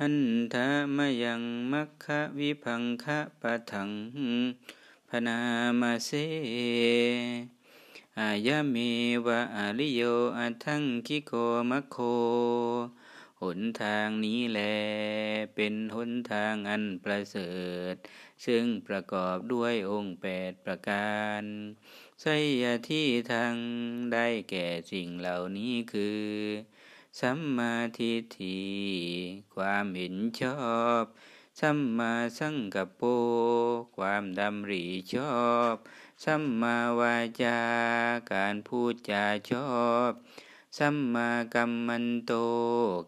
หันธามยังมัคคะวิภังคะปะถังพนามาเสอายาเมวะอริโยอัทังคิโกมะโคหนทางนี้แลเป็นหนทางอันประเสริฐซึ่งประกอบด้วยองค์8ประการไสยที่ทางได้แก่สิ่งเหล่านี้คือสัมมาทิฏฐิความเห็นชอบสัมมาสังกัปโปความดำริชอบสัมมาวาจาการพูดจาชอบสัมมากัมมันโต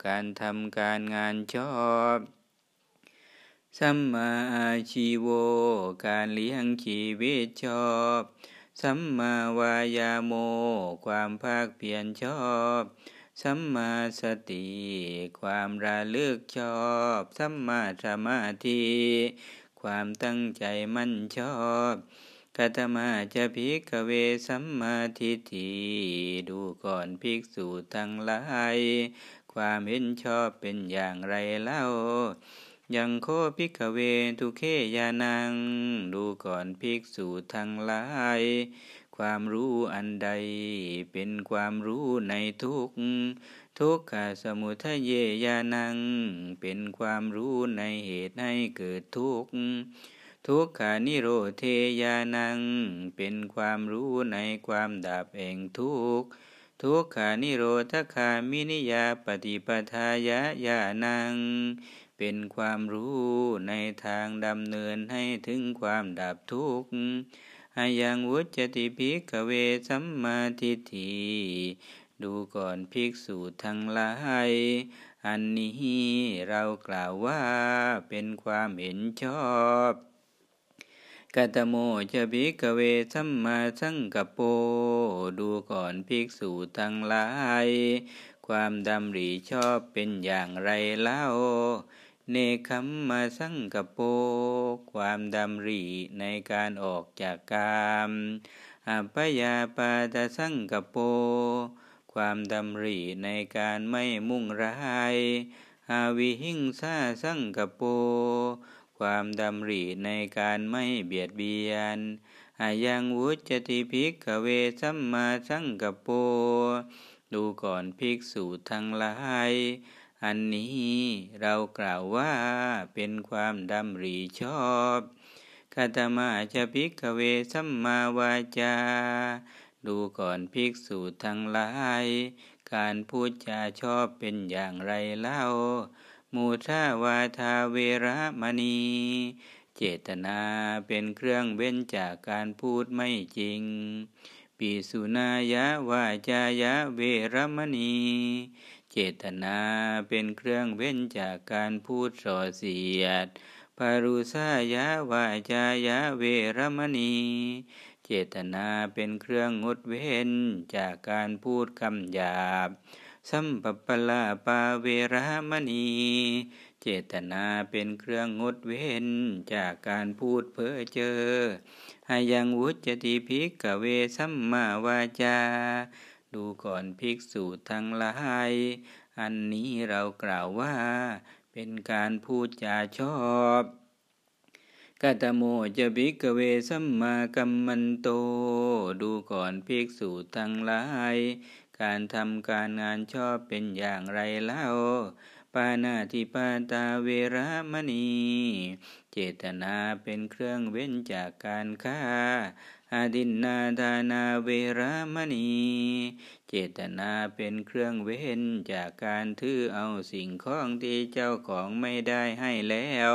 การทำการงานชอบสัมมาอาชีโวการเลี้ยงชีวิตชอบสัมมาวายาโมความภาคเพียรชอบสัมมาสติความระลึกชอบสัมมาสมาธิความตั้งใจมั่นชอบกัตมาจะภิกขเวสัมมาทิฏฐิดูก่อนภิกษุทั้งหลายความเห็นชอบเป็นอย่างไรเล่ายังโคภิกขเวทุเคยานังดูก่อนภิกษุทั้งหลายความรู้อันใดเป็นความรู้ในทุกข์ทุกขสมุทัยญาณังเป็นความรู้ในเหตุให้เกิดทุกข์ทุกขานิโรธญาณังเป็นความรู้ในความดับแห่งทุกข์ทุกขานิโรธคามินิยาปฏิปทายะญาณังเป็นความรู้ในทางดำเนินให้ถึงความดับทุกข์อายังวุจติภิกขเวสัมมาทิฏฐิดูก่อนภิกษุทั้งหลายอันนี้เรากล่าวว่าเป็นความเห็นชอบกัตโมจะภิกขเวสัมมาสังกัปโปดูก่อนภิกษุทั้งหลายความดำริชอบเป็นอย่างไรเล่าเนคัมมาสังกัปโปความดำริในการออกจากกามอัปปยาปาตสังกัปโปความดำริในการไม่มุ่งร้ายอาวิหิงสาสังกัปโปความดำริในการไม่เบียดเบียนอายังวุจติภิกขเวสัมมาสังกัปโปดูก่อนภิกษุทั้งหลายอันนี้เรากล่าวว่าเป็นความดำริชอบกัตมาจะภิกขเวสัมมาวาจาดูก่อนภิกษุทั้งหลายการพูดจาชอบเป็นอย่างไรเล่ามุทาวาทาเวรมณีเจตนาเป็นเครื่องเว้นจากการพูดไม่จริงปิสุนายะวาจายะเวรมณีเจตนาเป็นเครื่องเว้นจากการพูดส่อเสียดพารุสายะวาจายะเวรมณีเจตนาเป็นเครื่องงดเว้นจากการพูดคำหยาบสัมปัปปลาปาเวรมณีเจตนาเป็นเครื่องงดเว้นจากการพูดเพ้อเจ้ออายังวุจจติภิกขเวสัมมาวาจาดูก่อนภิกษุทั้งหลายอันนี้เรากล่าวว่าเป็นการพูดจาชอบกัตโมจะภิกขเวสัมมากัมมันโตดูก่อนภิกษุทั้งหลายการทำการงานชอบเป็นอย่างไรเล่าปานาติปาตาเวรมณีเจตนาเป็นเครื่องเว้นจากการฆ่าอาดินนาทานาเวรมณีเจตนาเป็นเครื่องเว้นจากการถือเอาสิ่งของที่เจ้าของไม่ได้ให้แล้ว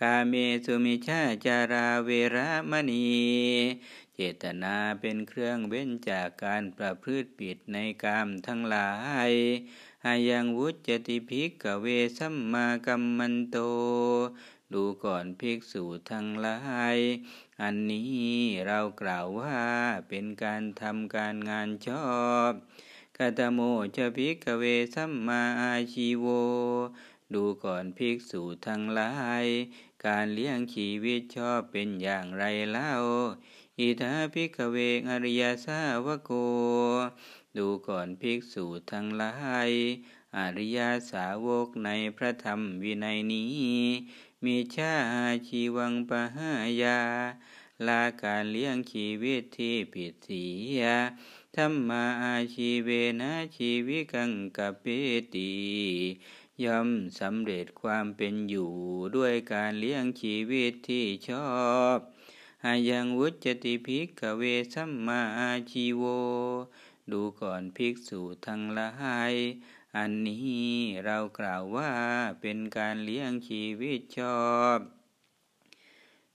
กาเมสุมิชฌาจาราเวรมณีเจตนาเป็นเครื่องเว้นจากการประพฤติผิดในกามทั้งหลายอายังวุจจติภิกขเวสัมมากัมมันโตดูก่อนภิกษุทั้งหลายอันนี้เรากล่าวว่าเป็นการทำการงานชอบกัตโมจะภิกขเวสัมมาอาชีโวดูก่อนภิกษุทั้งหลายการเลี้ยงชีวิตชอบเป็นอย่างไรเล่าอิทาภิกขเวอริยสาวโกดูก่อนภิกษุทั้งหลาย อริยสาวกในพระธรรมวินัยนี้มีชาชีวังปหายาลาการเลี้ยงชีวิตที่ผิดศีลธัมมาอาชีเวนะชีวิกังกะเปติย่อมสำเร็จความเป็นอยู่ด้วยการเลี้ยงชีวิตที่ชอบอายังวุจจติภิกขเวสัมมาอาชีโวดูก่อนภิกษุทั้งหลายอันนี้เรากล่าวว่าเป็นการเลี้ยงชีวิตชอบ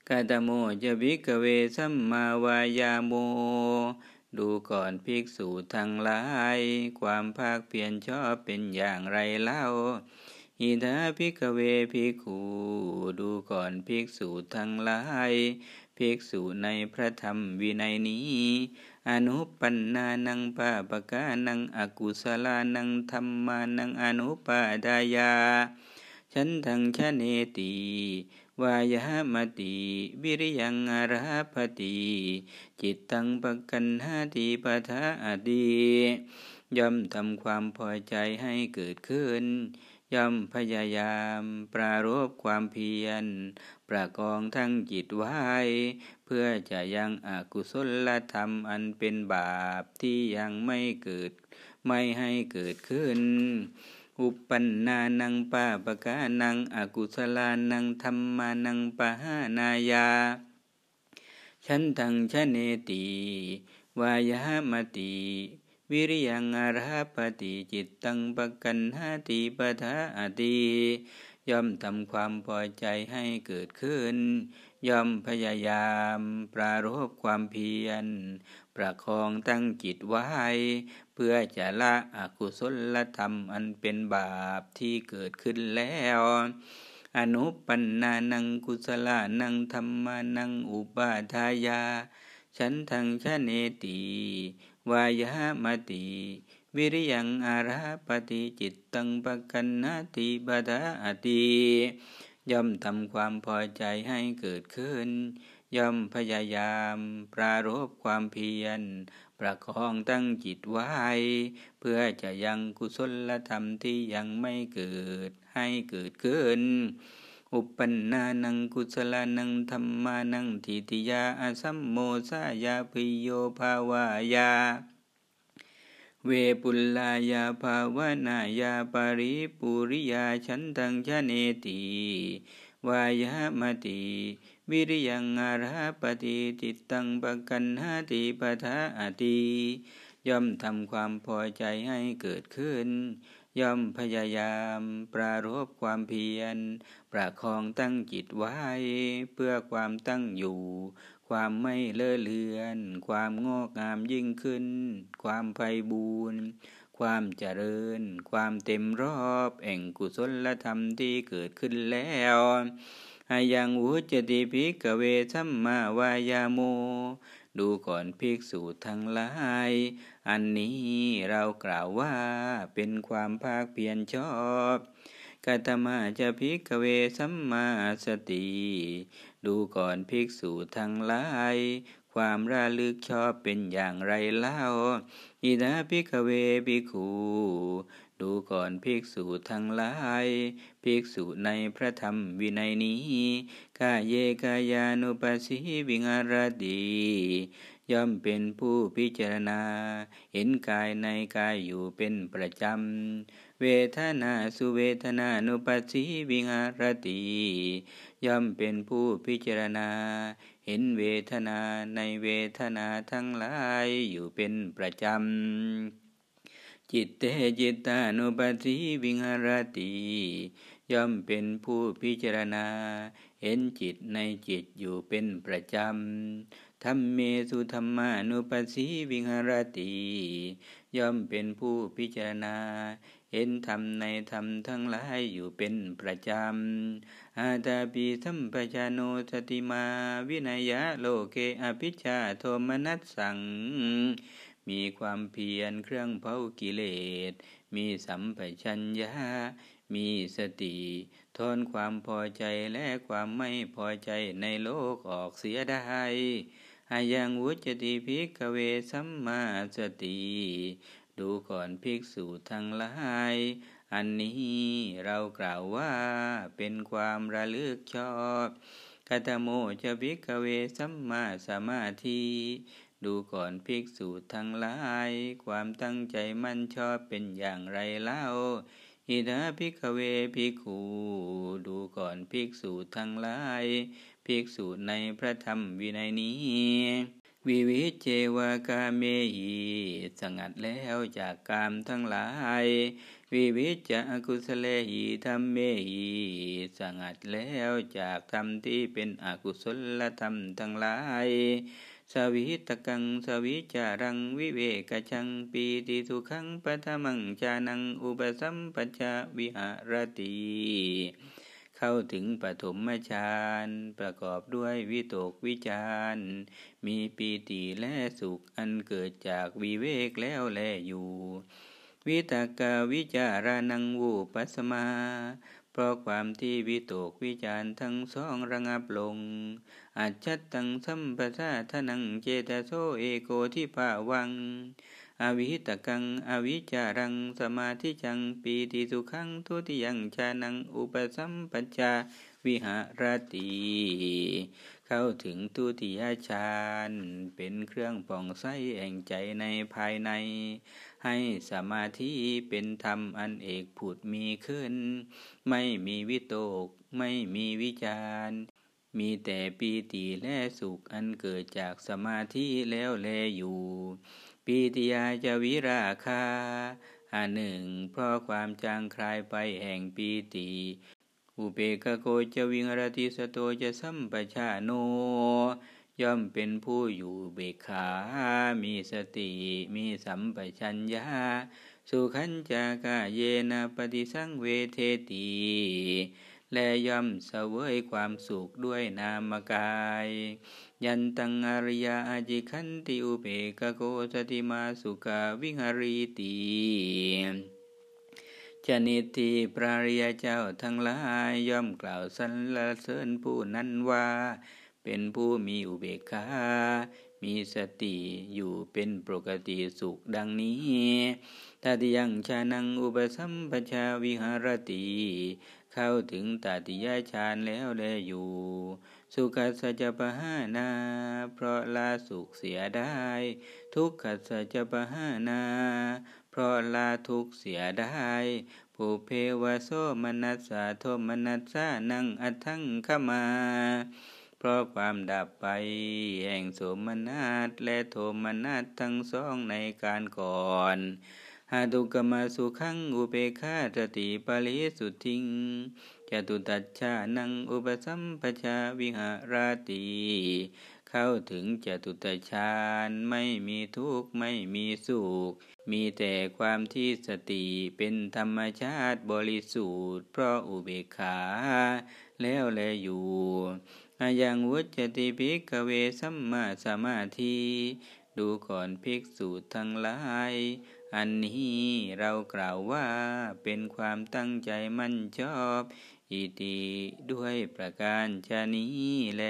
กาตโมจะภิกขเวสัมมาวายาโมดูก่อนภิกษุทั้งหลายความภาคเพียรชอบเป็นอย่างไรเล่าอิทาภิกขเวภิกขุดูก่อนภิกษุทั้งหลายภิกษุในพระธรรมวินัยนี้อนุปันนานังปาปกานังอกุศลานังธัมมานังอนุปาทายาฉันทังชเนติวายามติวิริยังอาราภติจิตตังปกันหาติปทาอดีย่อมทำความพอใจให้เกิดขึ้นย่อมพยายามปรารภความเพียรประกองทั้งจิตไว้เพื่อจะยังอกุศลธรรมอันเป็นบาปที่ยังไม่ให้เกิดขึ้นอุปันนานังปาปกานังอกุศลานังธัมมานังปหานายาฉันทังชเนติวายามติวิริยังอาราปติจิตตังปกันหาติปทาอติย่อมทำความพอใจให้เกิดขึ้นย่อมพยายามปรารภความเพียรประคองตั้งจิตไว้เพื่อจะละอกุศลธรรมอันเป็นบาปที่เกิดขึ้นแล้วอนุปันนานังกุศลานังธัมมานังอุปาทายาฉันทังชเนติวายามติวิริยังอาราปติจิตตังปกันหาติปทาอติย่อมทำความพอใจให้เกิดขึ้นย่อมพยายามปรารภความเพียรประคองตั้งจิตไว้เพื่อจะยังกุศลธรรมที่ยังไม่เกิดให้เกิดขึ้นอุปันนานังกุศลานังธัมมานังทิฏฐิยาอสัมโมสายาภิโยภาวายาเวปุลลายาภาวนายาปริปุริยาฉันทังชเนติวายามติวิริยังอาราปติจิตตังปกันหาติปทาอติย่อมทำความพอใจให้เกิดขึ้นย่อมพยายามปรารภความเพียรประคองตั้งจิตไว้เพื่อความตั้งอยู่ความไม่เลอะเลือนความงอกงามยิ่งขึ้นความไพบูรณ์ความเจริญความเต็มรอบแห่งกุศลธรรมที่เกิดขึ้นแล้วอายังวุจติภิกขเวสัมมาวายาโมดูก่อนภิกษุทั้งหลายอันนี้เรากล่าวว่าเป็นความภาคเพียรชอบกัตตมะจะภิกขเวสัมมาสติดูก่อนภิกษุทั้งหลายความระลึกชอบเป็นอย่างไรเล่าอิทาภิกขเวภิกขุดูก่อนภิกษุทั้งหลายภิกษุในพระธรรมวินัยนี้กาเยกายานุปัสสิวิหารติย่อมเป็นผู้พิจารณาเห็นกายในกายอยู่เป็นประจำเวทนาสุเวทนานุปัสสิวิหารติย่อมเป็นผู้พิจารณาเห็นเวทนาในเวทนาทั้งหลายอยู่เป็นประจำจิตเตจิตตานุปัสสิวิหารติย่อมเป็นผู้พิจารณาเห็นจิตในจิตอยู่เป็นประจำธัมเมสุธัมมานุปัสสิวิหารติย่อมเป็นผู้พิจารณาเห็นธรรมในธรรมทั้งหลายอยู่เป็นประจำอาตาปิสัมปชาโนสติมาวินัยโลเกอภิชฌาโทมนัสสังมีความเพียรเครื่องเผากิเลสมีสัมปชัญญะมีสติทอนความพอใจและความไม่พอใจในโลกออกเสียได้อายังวุจจติภิกขเวสัมมาสติดูก่อนภิกษุทั้งหลาย อันนี้เรากล่าวว่าเป็นความระลึกชอบคัตโมจะภิกขเวสัมมาสมาธิดูก่อนภิกษุทั้งหลายความตั้งใจมั่นชอบเป็นอย่างไรเล่าอิทาภิกขเวภิกขุดูก่อนภิกษุทั้งหลายภิกษุในพระธรรมวินัยนี้วิวิเจวากาเมหิสงัดแล้วจากกามทั้งหลายวิวิจจะอกุศเลหิธัมเมหิสงัดแล้วจากธรรมที่เป็นอกุศลธรรมทั้งหลายสวิตกังสวิจารังวิเวกชังปีติสุขังปฐมังจานังอุปสัมปชาวิหรติเข้าถึงปฐมฌานประกอบด้วยวิตกวิจารมีปีติและสุขอันเกิดจากวิเวกแล้วแลอยู่วิตกวิจารานังวูปัสสมาเพราะความที่วิตกวิจารทั้งสองระงับลงอัจฉตังสัมปทาทนังเจตโสเอโกทิภาวังอวิตกังอวิจารังสมาธิจังปีติสุขังทุติยังฌานังอุปสัมปชาวิหรติเข้าถึงทุติยฌานเป็นเครื่องผ่องใสแห่งใจในภายในให้สมาธิเป็นธรรมอันเอกผุดมีขึ้นไม่มีวิตกไม่มีวิจารมีแต่ปีติและสุขอันเกิดจากสมาธิแล้วแลอยู่ปีติยาจะวิราคาอันหนึ่งเพราะความจางคลายไปแห่งปีติอุเปกโกจะวิงรติสโตจะสัมปชาโนย่อมเป็นผู้อยู่เบกขามีสติมีสัมปชัญญะสุขัญจากะเยนะปฏิสังเวเทติและย่อมเสวยความสุขด้วยนามกายยันตังอริยาอจิคันติอุเปกโกสติมาสุขวิหริติชนิดที่พระอริยเจ้าทั้งหลายย่อมกล่าวสรรเสริญผู้นั้นว่าเป็นผู้มีอุเบกขามีสติอยู่เป็นปกติสุขดังนี้ตติยังฌานังอุปสัมปชาวิหรติเข้าถึงตติยฌานแล้วแลอยู่สุขัสสะจะปะหานาเพราะละสุขเสียได้ทุกขัสสะจะปะหานาเพราะละทุกข์เสียได้ภูเพวะโสมนัสสะโทมนัสสะนังอัตถังขมาเพราะความดับไปแห่งโสมนัสและโทมนัสทั้งสองในการก่อนหาตุกมาสุขังอุเปคาสติปริสุทธิงจตุตัชฌานังอุปสัมปชาวิหราติเข้าถึงจตุตฌานไม่มีทุกข์ไม่มีสุขมีแต่ความที่สติเป็นธรรมชาติบริสุทธิ์เพราะอุเบกขาแล้วแลอยู่อายังวุจติภิกขเวสัมมาสมาธิดูก่อนภิกษุทั้งหลายอันนี้เรากล่าวว่าเป็นความตั้งใจมั่นชอบอิติด้วยประการชนี้แล